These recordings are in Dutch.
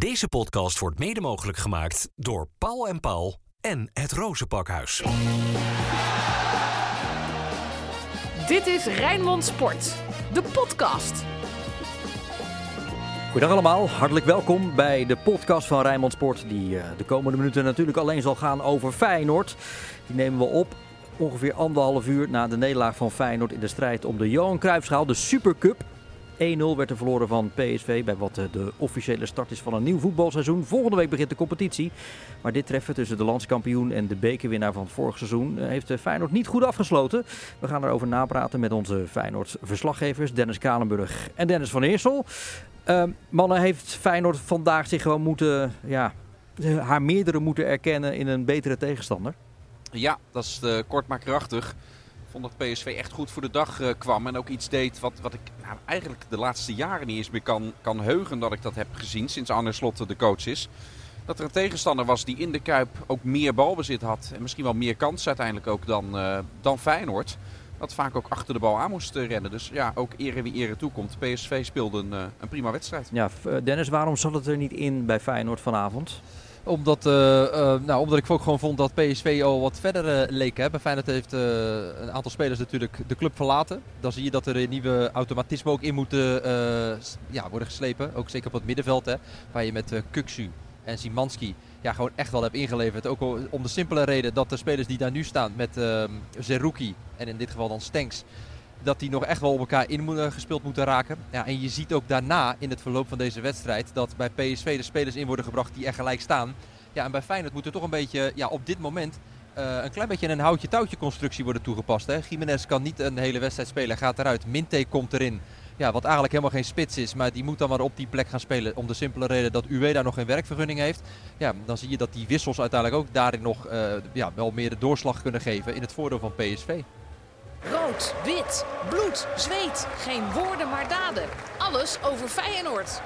Deze podcast wordt mede mogelijk gemaakt door Paul & Paul en het Rozenpakhuis. Dit is Rijnmond Sport, de podcast. Goedendag allemaal, hartelijk welkom bij de podcast van Rijnmond Sport, die de komende minuten natuurlijk alleen zal gaan over Feyenoord. Die nemen we op ongeveer anderhalf uur na de nederlaag van Feyenoord in de strijd om de Johan Cruijff Schaal, de Supercup. 1-0 werd er verloren van PSV bij wat de officiële start is van een nieuw voetbalseizoen. Volgende week begint de competitie. Maar dit treffen tussen de landskampioen en de bekerwinnaar van vorig seizoen heeft Feyenoord niet goed afgesloten. We gaan erover napraten met onze Feyenoord-verslaggevers Dennis Kranenburg en Dennis van Eersel. Mannen, heeft Feyenoord vandaag zich gewoon moeten, haar meerdere moeten erkennen in een betere tegenstander? Ja, dat is kort maar krachtig. Ik vond dat PSV echt goed voor de dag kwam en ook iets deed wat ik eigenlijk de laatste jaren niet eens meer kan heugen dat ik dat heb gezien sinds Arne Slot de coach is. Dat er een tegenstander was die in de Kuip ook meer balbezit had en misschien wel meer kansen uiteindelijk ook dan Feyenoord. Dat vaak ook achter de bal aan moest rennen. Dus ja, ook ere wie ere toekomt. PSV speelde een prima wedstrijd. Ja, Dennis, waarom zat het er niet in bij Feyenoord vanavond? Omdat ik ook gewoon vond dat PSV al wat verder leek. Hè. Bij Feyenoord heeft een aantal spelers natuurlijk de club verlaten. Dan zie je dat er nieuwe automatismen ook in moeten worden geslepen. Ook zeker op het middenveld, hè, waar je met Kuksu en Szymański gewoon echt wel hebt ingeleverd. Ook om de simpele reden dat de spelers die daar nu staan met Zerrouki en in dit geval dan Stengs, dat die nog echt wel op elkaar ingespeeld moeten raken. Ja, en je ziet ook daarna in het verloop van deze wedstrijd dat bij PSV de spelers in worden gebracht die echt gelijk staan. Ja, en bij Feyenoord moet er toch een beetje op dit moment een klein beetje een houtje-touwtje constructie worden toegepast. Hè? Giménez kan niet een hele wedstrijd spelen, gaat eruit. Minte komt erin. Ja, wat eigenlijk helemaal geen spits is, maar die moet dan maar op die plek gaan spelen. Om de simpele reden dat Ueda nog geen werkvergunning heeft. Ja, dan zie je dat die wissels uiteindelijk ook daarin nog wel meer de doorslag kunnen geven in het voordeel van PSV. Rood, wit, bloed, zweet. Geen woorden maar daden. Alles over Feyenoord.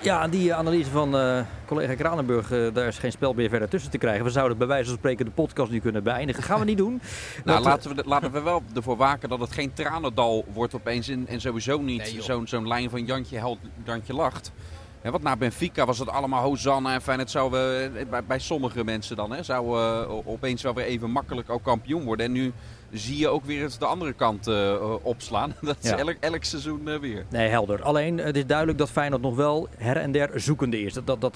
Ja, die analyse van collega Kranenburg, daar is geen spel meer verder tussen te krijgen. We zouden bij wijze van spreken de podcast nu kunnen beëindigen. Gaan we niet doen. Laten we wel ervoor waken dat het geen tranendal wordt opeens. En sowieso niet zo'n lijn van Jantje helpt, Jantje lacht. Ja, want na Benfica was het allemaal Hosanna en Feyenoord zou bij sommige mensen dan opeens wel weer even makkelijk ook kampioen worden. En nu zie je ook weer eens de andere kant opslaan. Dat is elk seizoen weer. Nee, helder. Alleen, het is duidelijk dat Feyenoord nog wel her en der zoekende is.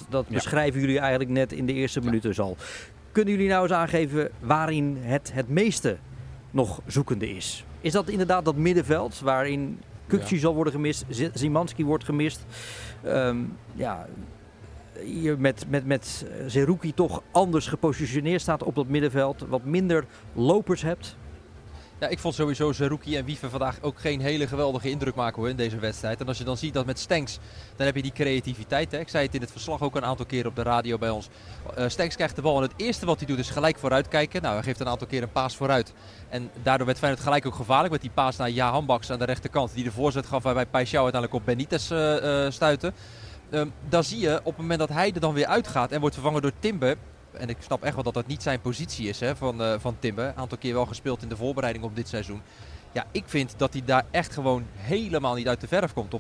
Dat beschrijven jullie eigenlijk net in de eerste minuten al. Kunnen jullie nou eens aangeven waarin het meeste nog zoekende is? Is dat inderdaad dat middenveld waarin Kukçu zal worden gemist, Szymański wordt gemist. Hier met Zerrouki toch anders gepositioneerd staat op dat middenveld. Wat minder lopers hebt. Ja, ik vond sowieso Zerrouki en Wieffer vandaag ook geen hele geweldige indruk maken hoor, in deze wedstrijd. En als je dan ziet dat met Stengs, dan heb je die creativiteit. Hè. Ik zei het in het verslag ook een aantal keren op de radio bij ons. Stengs krijgt de bal en het eerste wat hij doet is gelijk vooruitkijken. Nou, hij geeft een aantal keer een paas vooruit. En daardoor werd Feyenoord gelijk ook gevaarlijk met die paas naar Jahanbakhs aan de rechterkant. Die de voorzet gaf waarbij Paixão uiteindelijk op Benitez stuitte. Dan zie je op het moment dat hij er dan weer uitgaat en wordt vervangen door Timber. En ik snap echt wel dat dat niet zijn positie is hè, van Timber. Een aantal keer wel gespeeld in de voorbereiding op dit seizoen. Ja, ik vind dat hij daar echt gewoon helemaal niet uit de verf komt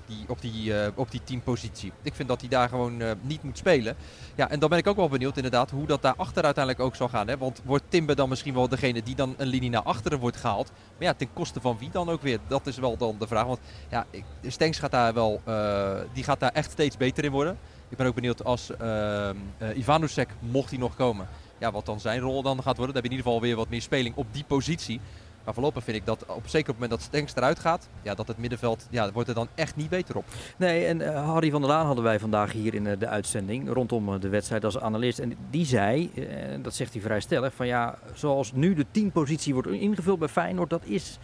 op die teampositie. Ik vind dat hij daar gewoon niet moet spelen. Ja, en dan ben ik ook wel benieuwd inderdaad hoe dat daar achter uiteindelijk ook zal gaan. Hè? Want wordt Timber dan misschien wel degene die dan een linie naar achteren wordt gehaald? Maar ja, ten koste van wie dan ook weer? Dat is wel dan de vraag. Want ja, Stengs gaat daar die gaat daar echt steeds beter in worden. Ik ben ook benieuwd als Ivanušec, mocht hij nog komen, wat dan zijn rol dan gaat worden. Dan heb je in ieder geval weer wat meer speling op die positie. Maar voorlopig vind ik dat op een zeker moment dat Stengs eruit gaat, dat het middenveld, wordt er dan echt niet beter op. Nee, en Harry van der Laan hadden wij vandaag hier in de uitzending rondom de wedstrijd als analist. En die zei, dat zegt hij vrij stellig, van zoals nu de teampositie wordt ingevuld bij Feyenoord, dat is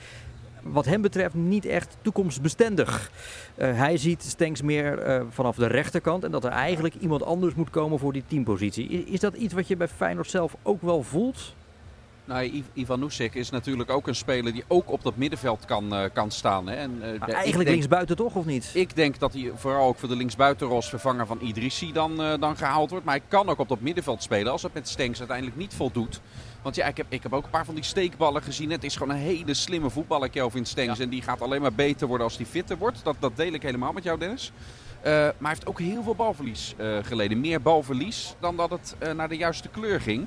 wat hem betreft niet echt toekomstbestendig. Hij ziet Stengs meer vanaf de rechterkant en dat er eigenlijk iemand anders moet komen voor die teampositie. Is dat iets wat je bij Feyenoord zelf ook wel voelt? Nou, Ivanušec is natuurlijk ook een speler die ook op dat middenveld kan staan. Hè. Eigenlijk linksbuiten toch, of niet? Ik denk dat hij vooral ook voor de linksbuitenrol als vervanger van Idrissi dan gehaald wordt. Maar hij kan ook op dat middenveld spelen als dat met Stengs uiteindelijk niet voldoet. Want ik heb ook een paar van die steekballen gezien. Het is gewoon een hele slimme voetballer, Kelvin Stengs. Ja. En die gaat alleen maar beter worden als die fitter wordt. Dat deel ik helemaal met jou, Dennis. Maar hij heeft ook heel veel balverlies geleden. Meer balverlies dan dat het naar de juiste kleur ging.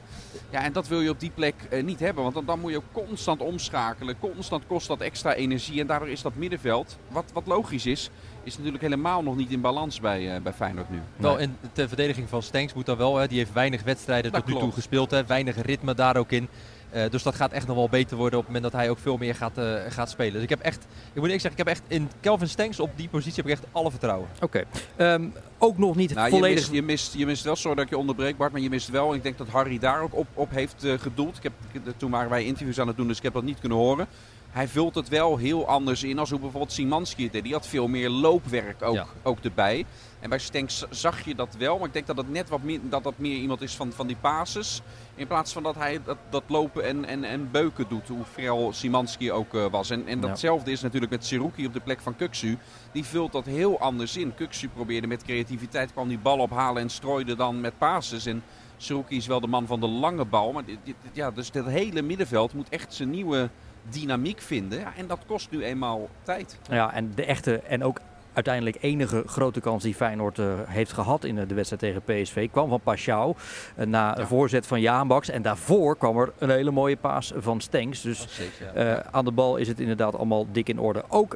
Ja, en dat wil je op die plek niet hebben. Want dan moet je ook constant omschakelen. Constant kost dat extra energie. En daardoor is dat middenveld, wat logisch is, is natuurlijk helemaal nog niet in balans bij Feyenoord nu. Wel, en ter verdediging van Stengs moet dan wel. Hè, die heeft weinig wedstrijden tot nu toe gespeeld. Hè, weinig ritme daar ook in. Dus dat gaat echt nog wel beter worden op het moment dat hij ook veel meer gaat spelen. Dus ik moet zeggen, ik heb echt in Calvin Stengs op die positie heb ik echt alle vertrouwen. Oké. Ook nog niet volledig... Je mist wel, sorry dat ik je onderbreek Bart, maar je mist wel. Ik denk dat Harry daar ook op heeft gedoeld. Toen waren wij interviews aan het doen, dus ik heb dat niet kunnen horen. Hij vult het wel heel anders in als hoe bijvoorbeeld Szymański het deed. Die had veel meer loopwerk ook erbij. En bij Stengs zag je dat wel. Maar ik denk dat het net wat meer, dat meer iemand is van die passes. In plaats van dat hij dat lopen en beuken doet. Hoe fel Szymański ook was. En datzelfde is natuurlijk met Zerrouki op de plek van Kuksu. Die vult dat heel anders in. Kuksu probeerde met creativiteit, kwam die bal ophalen en strooide dan met passes. En Zerrouki is wel de man van de lange bal. Maar dus dat hele middenveld moet echt zijn nieuwe dynamiek vinden. Ja, en dat kost nu eenmaal tijd. Ja, en de echte en ook uiteindelijk enige grote kans die Feyenoord heeft gehad in de wedstrijd tegen PSV kwam van Paixão na een voorzet van Jahanbakhs. En daarvoor kwam er een hele mooie paas van Stengs. Dus aan de bal is het inderdaad allemaal dik in orde. Ook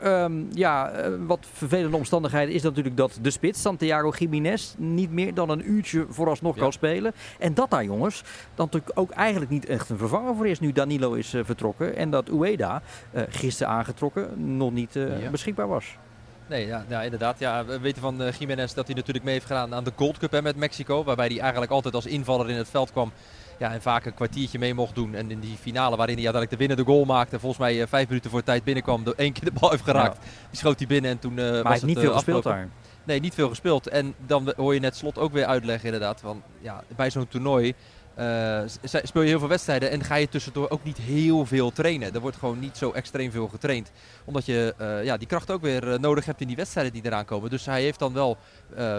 wat vervelende omstandigheden is natuurlijk dat de spits Santiago Giménez niet meer dan een uurtje vooralsnog kan spelen. En dat daar jongens dan natuurlijk ook eigenlijk niet echt een vervanger voor is nu Danilo is vertrokken. En dat Ueda gisteren aangetrokken nog niet beschikbaar was. Nee, inderdaad. Ja, we weten van Giménez dat hij natuurlijk mee heeft gedaan aan de Gold Cup met Mexico. Waarbij hij eigenlijk altijd als invaller in het veld kwam. Ja, en vaak een kwartiertje mee mocht doen. En in die finale waarin hij uiteindelijk de winnende goal maakte. Volgens mij 5 minuten voor tijd binnenkwam. Door 1 keer de bal heeft geraakt. Ja. Die schoot hij binnen en toen was het afgelopen. Maar niet veel gespeeld daar. Nee, niet veel gespeeld. En dan hoor je net Slot ook weer uitleggen inderdaad. Want ja, bij zo'n toernooi speel je heel veel wedstrijden en ga je tussendoor ook niet heel veel trainen. Er wordt gewoon niet zo extreem veel getraind. Omdat je die kracht ook weer nodig hebt in die wedstrijden die eraan komen. Dus hij heeft dan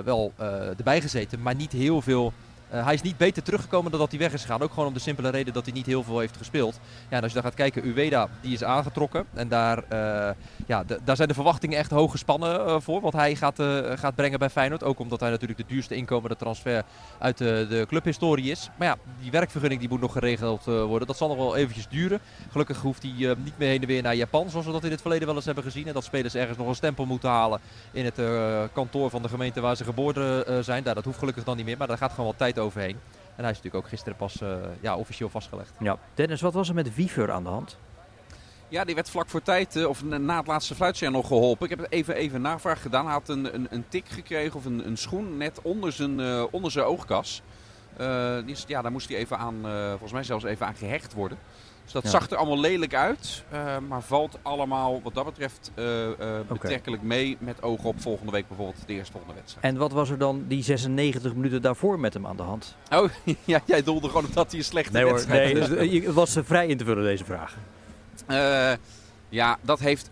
wel erbij gezeten, maar niet heel veel. Hij is niet beter teruggekomen dan dat hij weg is gegaan. Ook gewoon om de simpele reden dat hij niet heel veel heeft gespeeld. Ja, en als je dan gaat kijken, Ueda die is aangetrokken. En daar zijn de verwachtingen echt hoog gespannen voor. Wat hij gaat brengen bij Feyenoord. Ook omdat hij natuurlijk de duurste inkomende transfer uit de clubhistorie is. Maar ja, die werkvergunning die moet nog geregeld worden. Dat zal nog wel eventjes duren. Gelukkig hoeft hij niet meer heen en weer naar Japan. Zoals we dat in het verleden wel eens hebben gezien. En dat spelers ergens nog een stempel moeten halen in het kantoor van de gemeente waar ze geboren zijn. Dat hoeft gelukkig dan niet meer. Maar daar gaat gewoon wat tijd overheen. En hij is natuurlijk ook gisteren pas officieel vastgelegd. Ja. Dennis, wat was er met Wieffer aan de hand? Ja, die werd vlak voor tijd, of na het laatste fluitje nog geholpen. Ik heb even navraag gedaan. Hij had een tik gekregen of een schoen net onder zijn oogkas. Daar moest hij even aan, volgens mij zelfs even aan gehecht worden. Dus dat zag er allemaal lelijk uit. Maar valt allemaal wat dat betreft betrekkelijk mee met ogen op volgende week bijvoorbeeld de eerstvolgende wedstrijd. En wat was er dan die 96 minuten daarvoor met hem aan de hand? Oh, ja, jij doelde gewoon op dat hij een slechte wedstrijd had. Nee, dus, was vrij in te vullen deze vraag. Dat heeft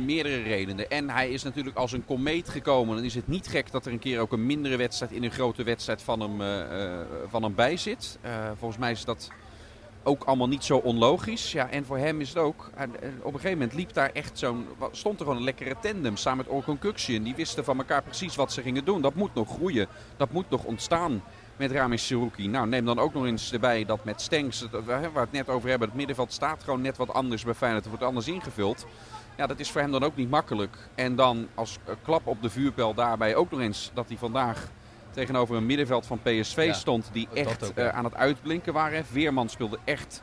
meerdere redenen. En hij is natuurlijk als een komeet gekomen. Dan is het niet gek dat er een keer ook een mindere wedstrijd in een grote wedstrijd van hem bij zit. Volgens mij is dat ook allemaal niet zo onlogisch. Ja, en voor hem is het ook. Op een gegeven moment liep daar echt stond er gewoon een lekkere tandem samen met Orkun Kökçü. En die wisten van elkaar precies wat ze gingen doen. Dat moet nog groeien. Dat moet nog ontstaan met Ramiz Zerrouki. Nou, neem dan ook nog eens erbij dat met Stengs, waar we het net over hebben, het middenveld staat gewoon net wat anders bij Feyenoord. Er wordt anders ingevuld. Ja, dat is voor hem dan ook niet makkelijk. En dan als klap op de vuurpijl daarbij ook nog eens dat hij vandaag tegenover een middenveld van PSV stond die echt aan het uitblinken waren. Veerman speelde echt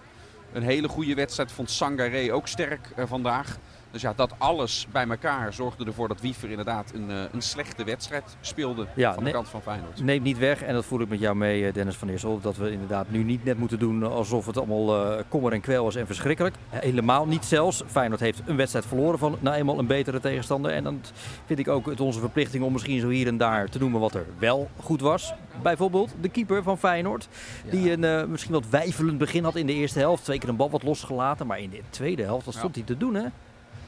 een hele goede wedstrijd. Vond Sangaré ook sterk vandaag. Dus ja, dat alles bij elkaar zorgde ervoor dat Wieffer inderdaad een slechte wedstrijd speelde van de kant van Feyenoord. Neemt niet weg, en dat voel ik met jou mee, Dennis van Eersel, dat we inderdaad nu niet net moeten doen alsof het allemaal kommer en kwel was en verschrikkelijk. Helemaal niet zelfs. Feyenoord heeft een wedstrijd verloren van nou eenmaal een betere tegenstander. En dan vind ik ook het onze verplichting om misschien zo hier en daar te noemen wat er wel goed was. Bijvoorbeeld de keeper van Feyenoord, die een misschien wat weifelend begin had in de eerste helft. 2 keer een bal wat losgelaten, maar in de tweede helft, wat stond hij te doen, hè?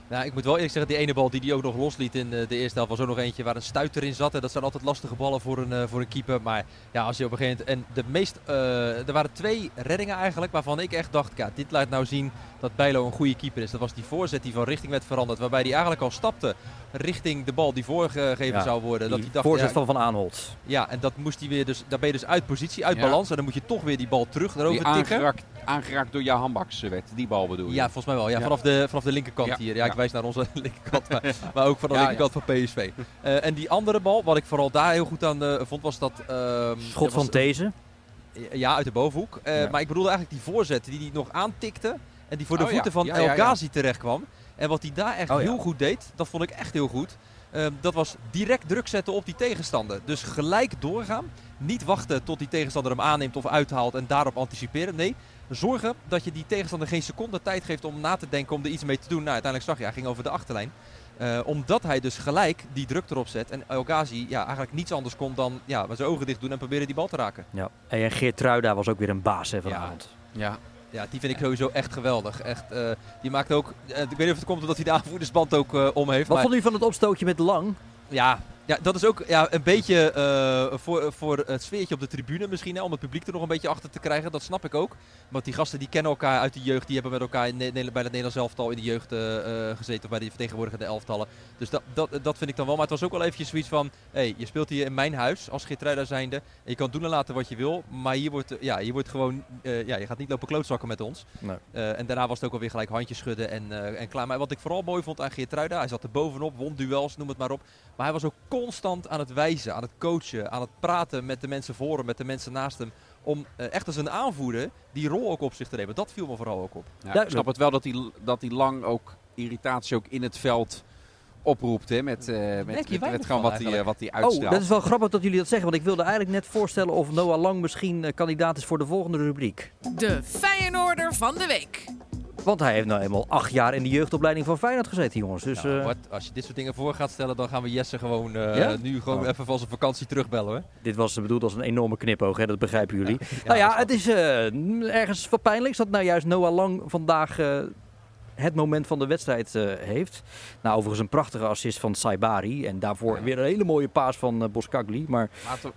Nou, ik moet wel eerlijk zeggen, die ene bal die hij ook nog losliet in de eerste helft was ook nog eentje waar een stuiter in zat. En dat zijn altijd lastige ballen voor een keeper. Maar ja, als je op een gegeven moment... En er waren 2 reddingen eigenlijk waarvan ik echt dacht, dit laat nou zien dat Bijlow een goede keeper is. Dat was die voorzet die van richting werd veranderd. Waarbij hij eigenlijk al stapte richting de bal die voorgegeven zou worden. Dat die dacht, voorzet van Aanholt. Ja, en dat moest hij weer dus, daar ben je dus uit positie, uit balans. En dan moet je toch weer die bal terug erover tikken. Aangeraakt door Jahanbakhs werd die bal bedoel je? Ja, volgens mij wel. Ja, vanaf de linkerkant hier. Ja, ik wijs naar onze linkerkant, maar ook van de linkerkant van PSV. En die andere bal, wat ik vooral daar heel goed aan vond, was dat... schot van deze? Ja, uit de bovenhoek. Maar ik bedoelde eigenlijk die voorzet die hij nog aantikte. En die voor de voeten van El Ghazi terecht kwam. En wat hij daar echt heel goed deed, dat vond ik echt heel goed. Dat was direct druk zetten op die tegenstander. Dus gelijk doorgaan. Niet wachten tot die tegenstander hem aanneemt of uithaalt en daarop anticiperen. Nee, zorgen dat je die tegenstander geen seconde tijd geeft om na te denken om er iets mee te doen. Nou, uiteindelijk zag je, hij ging over de achterlijn. Omdat hij dus gelijk die druk erop zet. En El Ghazi eigenlijk niets anders kon dan met zijn ogen dicht doen en proberen die bal te raken. Ja. En Geertruida was ook weer een baas vanavond. Ja, die vind ik sowieso echt geweldig. Echt, die maakt ook... ik weet niet of het komt omdat hij de aanvoerdersband ook om heeft. Wat vond u van het opstootje met Lang? Ja, dat is ook een beetje voor het sfeertje op de tribune misschien. Om het publiek er nog een beetje achter te krijgen. Dat snap ik ook. Want die gasten die kennen elkaar uit de jeugd. Die hebben met elkaar bij het Nederlands elftal in de jeugd gezeten. Of bij de vertegenwoordigende elftallen. Dus dat vind ik dan wel. Maar het was ook wel eventjes zoiets van... Hey, je speelt hier in mijn huis als Geertruida zijnde. En je kan doen en laten wat je wil. Maar hier wordt gewoon... je gaat niet lopen klootzakken met ons. Nee. En daarna was het ook alweer gelijk handjes schudden en klaar. Maar wat ik vooral mooi vond aan Geertruida... Hij zat er bovenop, won duels, noem het maar op. Maar hij was ook constant aan het wijzen, aan het coachen, aan het praten met de mensen voor hem, met de mensen naast hem. Om echt als een aanvoerder die rol ook op zich te nemen. Dat viel me vooral ook op. Ja, ik snap het wel dat die Lang ook irritatie ook in het veld oproept. Hè, met gewoon wat hij uitstraalt. Oh, dat is wel grappig dat jullie dat zeggen. Want ik wilde eigenlijk net voorstellen of Noah Lang misschien kandidaat is voor de volgende rubriek. De Feyenoorder van de week. Want hij heeft nou eenmaal 8 jaar in de jeugdopleiding van Feyenoord gezeten, jongens. Dus, als je dit soort dingen voor gaat stellen, dan gaan we Jesse gewoon nu gewoon even van zijn vakantie terugbellen. Hè? Dit was bedoeld als een enorme knipoog, hè? Dat begrijpen jullie. Het is ergens wat pijnlijks dat nou juist Noah Lang vandaag het moment van de wedstrijd heeft. Nou, overigens een prachtige assist van Saibari. En daarvoor weer een hele mooie paas van Boskagli. Maar...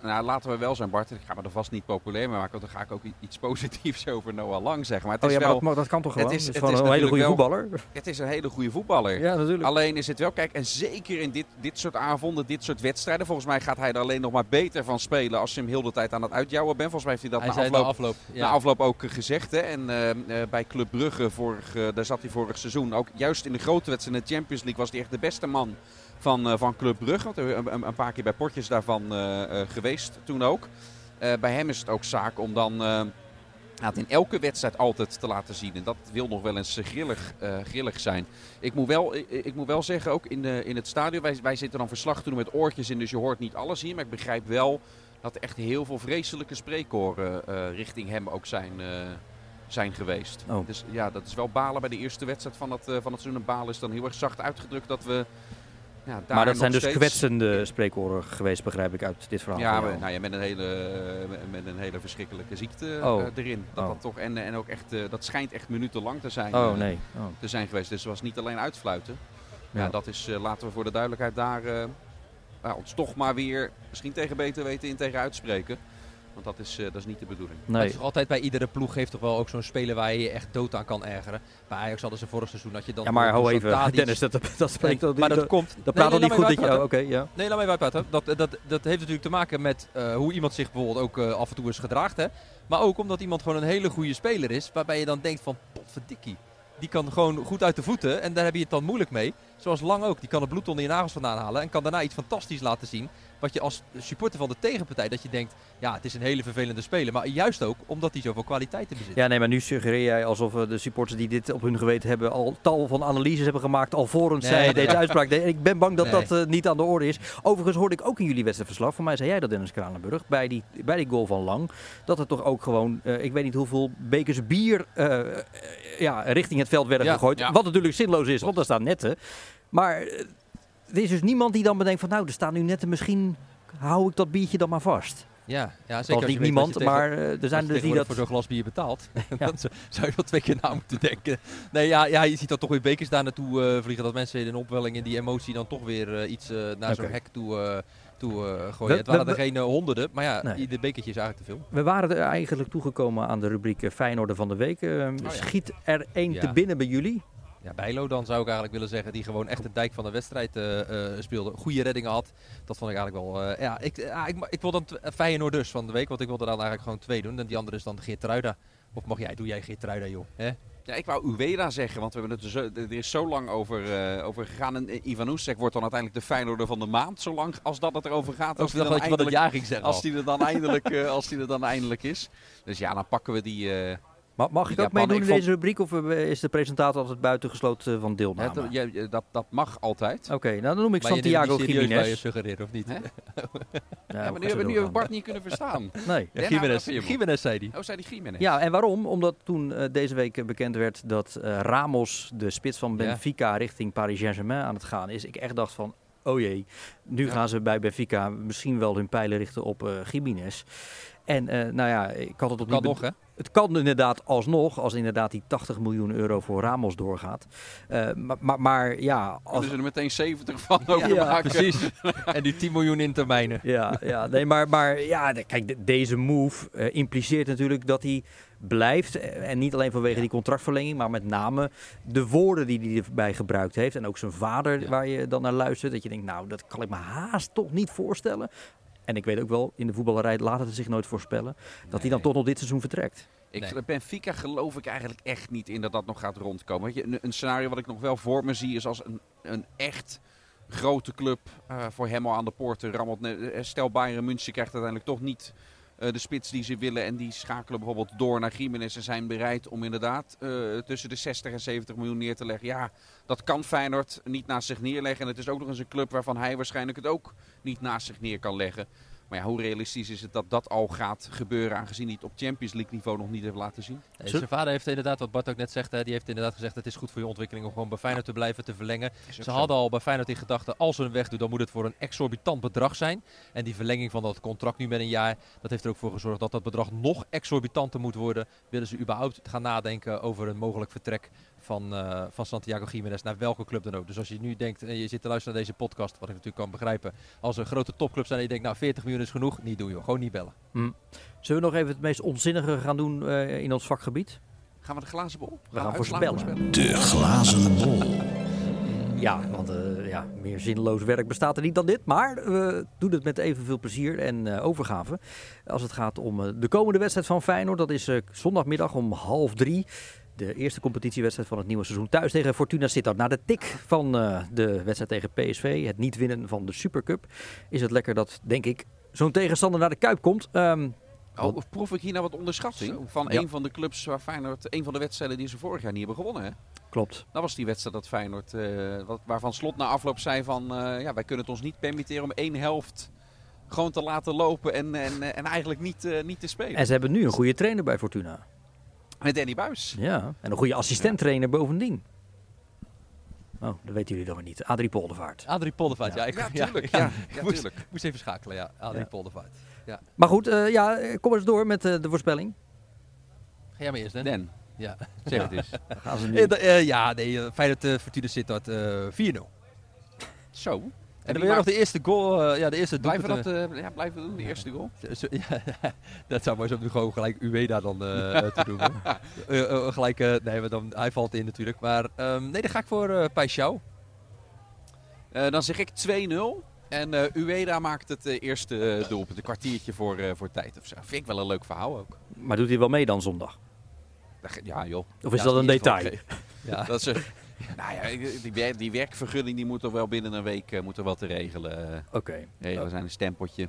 Laten we wel zijn, Bart. Ik ga me er vast niet populair mee maken. Want dan ga ik ook iets positiefs over Noah Lang zeggen. Maar het is wel... maar dat kan toch gewoon? Het is gewoon een hele goede voetballer. Het is een hele goede voetballer. Ja, natuurlijk. Alleen is het wel... Kijk, en zeker in dit soort avonden, dit soort wedstrijden. Volgens mij gaat hij er alleen nog maar beter van spelen als je hem heel de tijd aan het uitjouwen bent. Volgens mij heeft hij dat na afloop ook gezegd. Hè? En bij Club Brugge, daar zat hij voor seizoen. Ook juist in de grote wedstrijden in de Champions League was hij echt de beste man van Club Brugge. Want een paar keer bij potjes daarvan geweest toen ook. Bij hem is het ook zaak om dan in elke wedstrijd altijd te laten zien. En dat wil nog wel eens grillig zijn. Ik moet wel zeggen, ook in het stadion. Wij zitten dan verslag te doen met oortjes in, dus je hoort niet alles hier. Maar ik begrijp wel dat er echt heel veel vreselijke spreekkoren richting hem ook zijn geweest. Oh. Dus ja, dat is wel balen bij de eerste wedstrijd van het seizoen. En balen is dan heel erg zacht uitgedrukt dat we... Ja, daar maar dat zijn dus steeds... kwetsende spreekwoorden geweest, begrijp ik, uit dit verhaal. Ja, met een hele verschrikkelijke ziekte erin. Dat toch, en ook echt, dat schijnt echt minutenlang te zijn, te zijn geweest. Dus het was niet alleen uitfluiten. Ja. Dat is, laten we voor de duidelijkheid daar ons toch maar weer misschien tegen beter weten in tegen uitspreken. Want dat is niet de bedoeling. Nee. Het is altijd bij iedere ploeg heeft toch wel ook zo'n speler waar je echt dood aan kan ergeren. Bij Ajax hadden ze vorig seizoen dat je dan... Ja, maar hou even. Tadic... Dennis, dat spreekt... Nee, maar dat komt... Dat praat al niet goed. Nee, laat mij uitpraten. Dat heeft natuurlijk te maken met hoe iemand zich bijvoorbeeld ook af en toe eens gedraagt. Hè? Maar ook omdat iemand gewoon een hele goede speler is. Waarbij je dan denkt van, potverdikkie. Die kan gewoon goed uit de voeten en daar heb je het dan moeilijk mee. Zoals Lang ook. Die kan het bloed onder je nagels vandaan halen en kan daarna iets fantastisch laten zien. Wat je als supporter van de tegenpartij, dat je denkt, het is een hele vervelende speler. Maar juist ook omdat hij zoveel kwaliteiten bezit. Ja, nee, maar nu suggereer jij alsof de supporters die dit op hun geweten hebben al tal van analyses hebben gemaakt alvorens zij deze uitspraak deed. Ik ben bang dat niet aan de orde is. Overigens hoorde ik ook in jullie wedstrijdverslag, voor mij zei jij dat, Dennis Kranenburg, bij die goal van Lang, dat er toch ook gewoon, ik weet niet hoeveel bekers bier richting het veld werden gegooid. Ja. Wat natuurlijk zinloos is, want daar staan netten. Maar... Er is dus niemand die dan bedenkt van, er staan nu netten, misschien hou ik dat biertje dan maar vast. Ja zeker. Niet niemand, maar er zijn dus die dat... voor zo'n glas bier betaalt, dan zou je wel 2 keer na moeten denken. Nee, je ziet dan toch weer bekers daar naartoe vliegen, dat mensen in een opwelling en die emotie dan toch weer iets naar zo'n hek toe... toe gooien. Het waren er geen honderden, maar ja, nee. Ieder bekertje is eigenlijk te veel. We waren er eigenlijk toegekomen aan de rubriek Feyenoord van de Week. Schiet er één te binnen bij jullie? Ja, Bijlow dan zou ik eigenlijk willen zeggen, die gewoon echt de dijk van de wedstrijd speelde. Goede reddingen had. Dat vond ik eigenlijk wel... ik wil dan Feyenoord dus van de week, want ik wil er dan eigenlijk gewoon 2 doen. En die andere is dan Geertruida. Of mag jij, doe jij Geertruida joh. He? Ja, ik wou Ueda zeggen, want we hebben het er is zo lang over gegaan. En Ivanušec wordt dan uiteindelijk de Feyenoorder van de maand, zolang als dat het erover gaat. Als hij er dan eindelijk is. Dus ja, dan pakken we die... Mag ik ook meedoen in deze rubriek of is de presentator altijd buitengesloten van deelname? Dat mag altijd. Oké, nou, dan noem ik Santiago Giménez. Je suggereren of niet? Nou, ja, maar nu hebben we Bart niet kunnen verstaan. Nee. Ja, Giménez zei die. Oh, zei die Giménez. Ja, en waarom? Omdat toen deze week bekend werd dat Ramos, de spits van Benfica, richting Paris Saint-Germain aan het gaan is. Ik echt dacht van, oh jee, nu gaan ze bij Benfica misschien wel hun pijlen richten op Giménez. En ik had het opnieuw... Het kan inderdaad alsnog, als inderdaad die 80 miljoen euro voor Ramos doorgaat. Als... Kunnen ze er meteen 70 van overmaken. Precies. En die 10 miljoen in termijnen. Kijk, deze move impliceert natuurlijk dat hij blijft. En niet alleen vanwege die contractverlenging, maar met name de woorden die hij erbij gebruikt heeft. En ook zijn vader, waar je dan naar luistert. Dat je denkt, nou, dat kan ik me haast toch niet voorstellen. En ik weet ook wel, in de voetballerij laat het zich nooit voorspellen, dat hij dan toch nog dit seizoen vertrekt. Benfica geloof ik eigenlijk echt niet in dat nog gaat rondkomen. Weet je, een scenario wat ik nog wel voor me zie is als een echt grote club voor hem al aan de poorten rammelt. Stel Bayern München krijgt uiteindelijk toch niet de spits die ze willen. En die schakelen bijvoorbeeld door naar Giménez en zijn bereid om inderdaad tussen de 60 en 70 miljoen neer te leggen. Ja, dat kan Feyenoord niet naast zich neerleggen. En het is ook nog eens een club waarvan hij waarschijnlijk het ook niet naast zich neer kan leggen. Maar ja, hoe realistisch is het dat dat al gaat gebeuren, aangezien hij het op Champions League niveau nog niet heeft laten zien? Nee, zijn vader heeft inderdaad, wat Bart ook net zegt, die heeft inderdaad gezegd het is goed voor je ontwikkeling om gewoon bij Feyenoord te blijven, te verlengen. Ze hadden al bij Feyenoord in gedachten, als ze hem wegdoen, dan moet het voor een exorbitant bedrag zijn. En die verlenging van dat contract nu met een jaar, dat heeft er ook voor gezorgd dat dat bedrag nog exorbitanter moet worden. Willen ze überhaupt gaan nadenken over een mogelijk vertrek van Santiago Giménez naar welke club dan ook. Dus als je nu denkt, en je zit te luisteren naar deze podcast, wat ik natuurlijk kan begrijpen, als er grote topclubs zijn en je denkt, nou 40 miljoen is genoeg, niet doen joh, gewoon niet bellen. Zullen we nog even het meest onzinnige gaan doen in ons vakgebied? Gaan we de glazen bol? We gaan voorspellen. De glazen bol. Ja, want meer zinloos werk bestaat er niet dan dit. Maar we doen het met evenveel plezier en overgave. Als het gaat om de komende wedstrijd van Feyenoord. Dat is zondagmiddag om 2:30. De eerste competitiewedstrijd van het nieuwe seizoen thuis tegen Fortuna Sittard. Na de tik van de wedstrijd tegen PSV, het niet winnen van de Supercup, is het lekker dat, denk ik, zo'n tegenstander naar de Kuip komt. Proef ik hier nou wat onderschatting van een van de clubs waar Feyenoord, een van de wedstrijden die ze vorig jaar niet hebben gewonnen, hè? Klopt. Dat was die wedstrijd dat Feyenoord, waarvan Slot na afloop zei van, wij kunnen het ons niet permitteren om één helft gewoon te laten lopen en eigenlijk niet te spelen. En ze hebben nu een goede trainer bij Fortuna. Met Danny Buijs. Ja, en een goede assistent-trainer bovendien. Oh, dat weten jullie dan weer niet. Adrie Poldervaart, natuurlijk. Moest even schakelen, Adrie Poldervaart. Ja. Maar goed, kom eens door met de voorspelling. Ga jij maar eerst, Den. Ja, zeg het eens. Gaan ze nu. Feyenoord Fortuna Sittard 4-0. Zo. En dan weer nog de eerste goal. De eerste blijven we doen, de eerste goal. Dat zou mooi zijn om nu gewoon gelijk Ueda dan te doen. Hij valt in natuurlijk. Maar dan ga ik voor Paixão. Dan zeg ik 2-0. En Ueda maakt het eerste doelpunt. Een kwartiertje voor tijd of zo. Vind ik wel een leuk verhaal ook. Maar doet hij wel mee dan zondag? Ja joh. Of is dat een detail? Ja. Dat is die werkvergunning die moet er wel binnen een week moet er wel te regelen. Oké. Regelen zijn een stempeltje.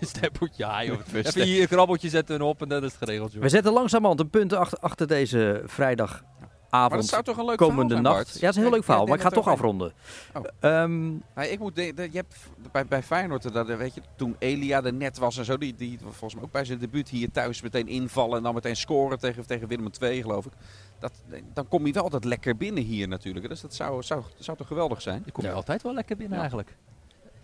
Een stempeltje, even hier een krabbeltje zetten op en dat is het geregeld. Joh. We zetten langzamerhand een punt achter deze vrijdagavond. Maar dat zou toch een leuk komende verhaal zijn, nacht. Bart? Ja, het is een heel leuk verhaal, maar ik ga het toch afronden. Oh. Je hebt bij Feyenoord, toen Elia er net was en zo, die volgens mij ook bij zijn debuut hier thuis meteen invallen en dan meteen scoren tegen Willem II, geloof ik. Dan kom je wel altijd lekker binnen hier natuurlijk. Dus dat zou toch geweldig zijn? Je komt altijd wel lekker binnen eigenlijk.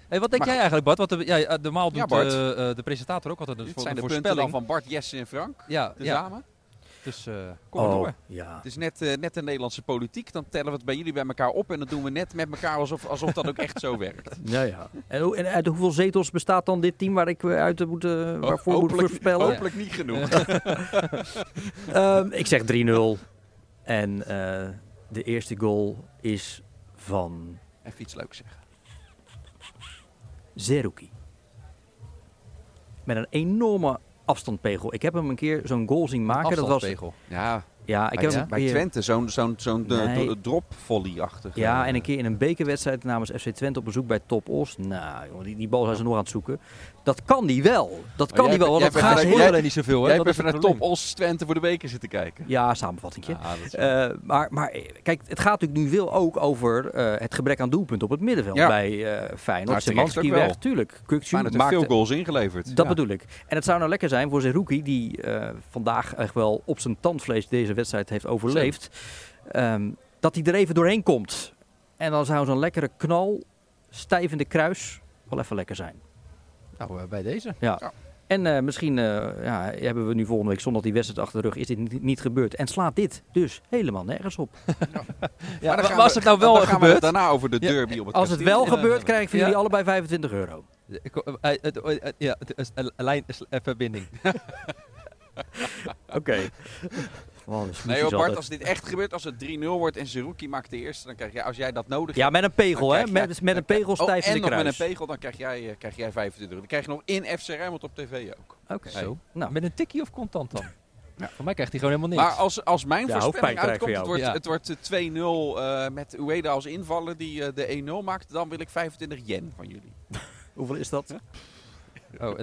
Hey, wat denk jij eigenlijk, Bart? Want normaal doet Bart, de presentator ook altijd een voorspelling. Dit zijn de punten dan van Bart, Jesse en Frank, tezamen. Dus kom door. Ja. Het is net de Nederlandse politiek. Dan tellen we het bij jullie bij elkaar op. En dan doen we net met elkaar alsof dat ook echt zo werkt. Ja, ja. En uit hoeveel zetels bestaat dan dit team waar ik waarvoor moet voorspellen? Hopelijk niet genoeg. Ik zeg 3-0. En de eerste goal is van... Even iets leuks zeggen. Zerrouki. Met een enorme afstandspegel. Ik heb hem een keer zo'n goal zien maken. Afstandspegel. Dat was... Ja, ik heb hem bij Twente zo'n drop-volley-achtig. Ja, en een keer in een bekerwedstrijd namens FC Twente op bezoek bij Top Os. Nou, jongen, die bal zijn ze nog aan het zoeken. Dat kan die wel. Dat gaat heel erg niet zoveel. Hè? Jij hebt even naar Top Os Twente voor de beker zitten kijken. Ja, samenvattingje. Ja, maar kijk, het gaat natuurlijk nu veel ook over het gebrek aan doelpunten op het middenveld bij Feyenoord. Szymański weg, tuurlijk. Kuksu maakt veel goals ingeleverd. Dat bedoel ik. En het zou nou lekker zijn voor Zerrouki, die vandaag echt wel op zijn tandvlees deze wedstrijd heeft overleefd, dat hij er even doorheen komt. En dan zou zo'n lekkere knal, stijvende kruis, wel even lekker zijn. Nou, bij deze. Ja. Ja. En misschien hebben we nu volgende week zondag die wedstrijd achter de rug. Is dit niet gebeurd? En slaat dit dus helemaal nergens op. Ja, maar als het nou wel gebeurt... Dan gaan we daarna over de derby op het Als kasteel. Het wel gebeurt, krijg ik van jullie allebei €25. Ja, verbinding. Oké. Wow, nee, Bart, als dit echt gebeurt, als het 3-0 wordt en Zerrouki maakt de eerste, dan krijg jij, als jij dat nodig hebt... Ja, met een pegel, hè? Met een pegel stijf in de kruis. En nog met een pegel, dan krijg jij €25. Dan krijg je nog in FC Rijnmond op tv ook. Oké. Zo. Nou, met een tikkie of contant dan? Ja. Voor mij krijgt hij gewoon helemaal niks. Maar als mijn voorspelling uitkomt, het wordt 2-0 met Ueda als invaller die de 1-0 maakt, dan wil ik €25 van jullie. Hoeveel is dat? Oh,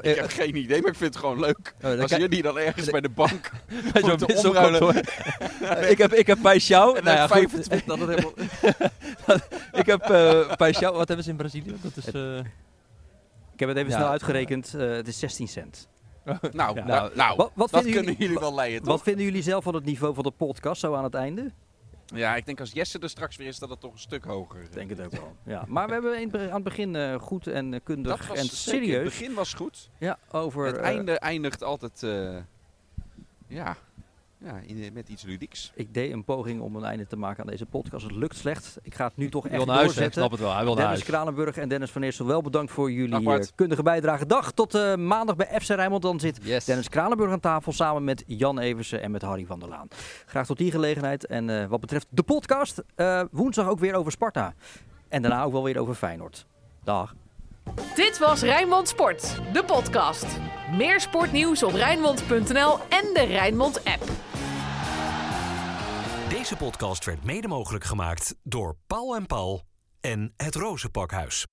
ik heb geen idee, maar ik vind het gewoon leuk. Als jullie dan ergens bij de bank bij zo'n wisselkantoor. Ik heb Paixão. Ik heb Paixão. Wat hebben ze in Brazilië? Dat is, ik heb het even snel uitgerekend. Het is 16 cent. Jullie wel leiden, toch? Wat vinden jullie zelf van het niveau van de podcast zo aan het einde? Ja, ik denk als Jesse er straks weer is, dat het toch een stuk hoger is. Ik denk het ook wel. Ja. Maar we hebben aan het begin goed en kundig en serieus. Het begin was goed. Ja, over het einde eindigt altijd met iets ludieks. Ik deed een poging om een einde te maken aan deze podcast. Het lukt slecht. Ik ga het nu toch echt doorzetten. Ik snap het wel. Hij wil naar huis. Dennis Kranenburg en Dennis van Eersel, wel bedankt voor jullie kundige bijdrage. Dag, tot maandag bij FC Rijnmond. Dan zit Dennis Kranenburg aan tafel samen met Jan Eversen en met Harry van der Laan. Graag tot die gelegenheid. En wat betreft de podcast, woensdag ook weer over Sparta. En daarna ook wel weer over Feyenoord. Dag. Dit was Rijnmond Sport, de podcast. Meer sportnieuws op Rijnmond.nl en de Rijnmond-app. Deze podcast werd mede mogelijk gemaakt door Paul en Paul en het Rozenpakhuis.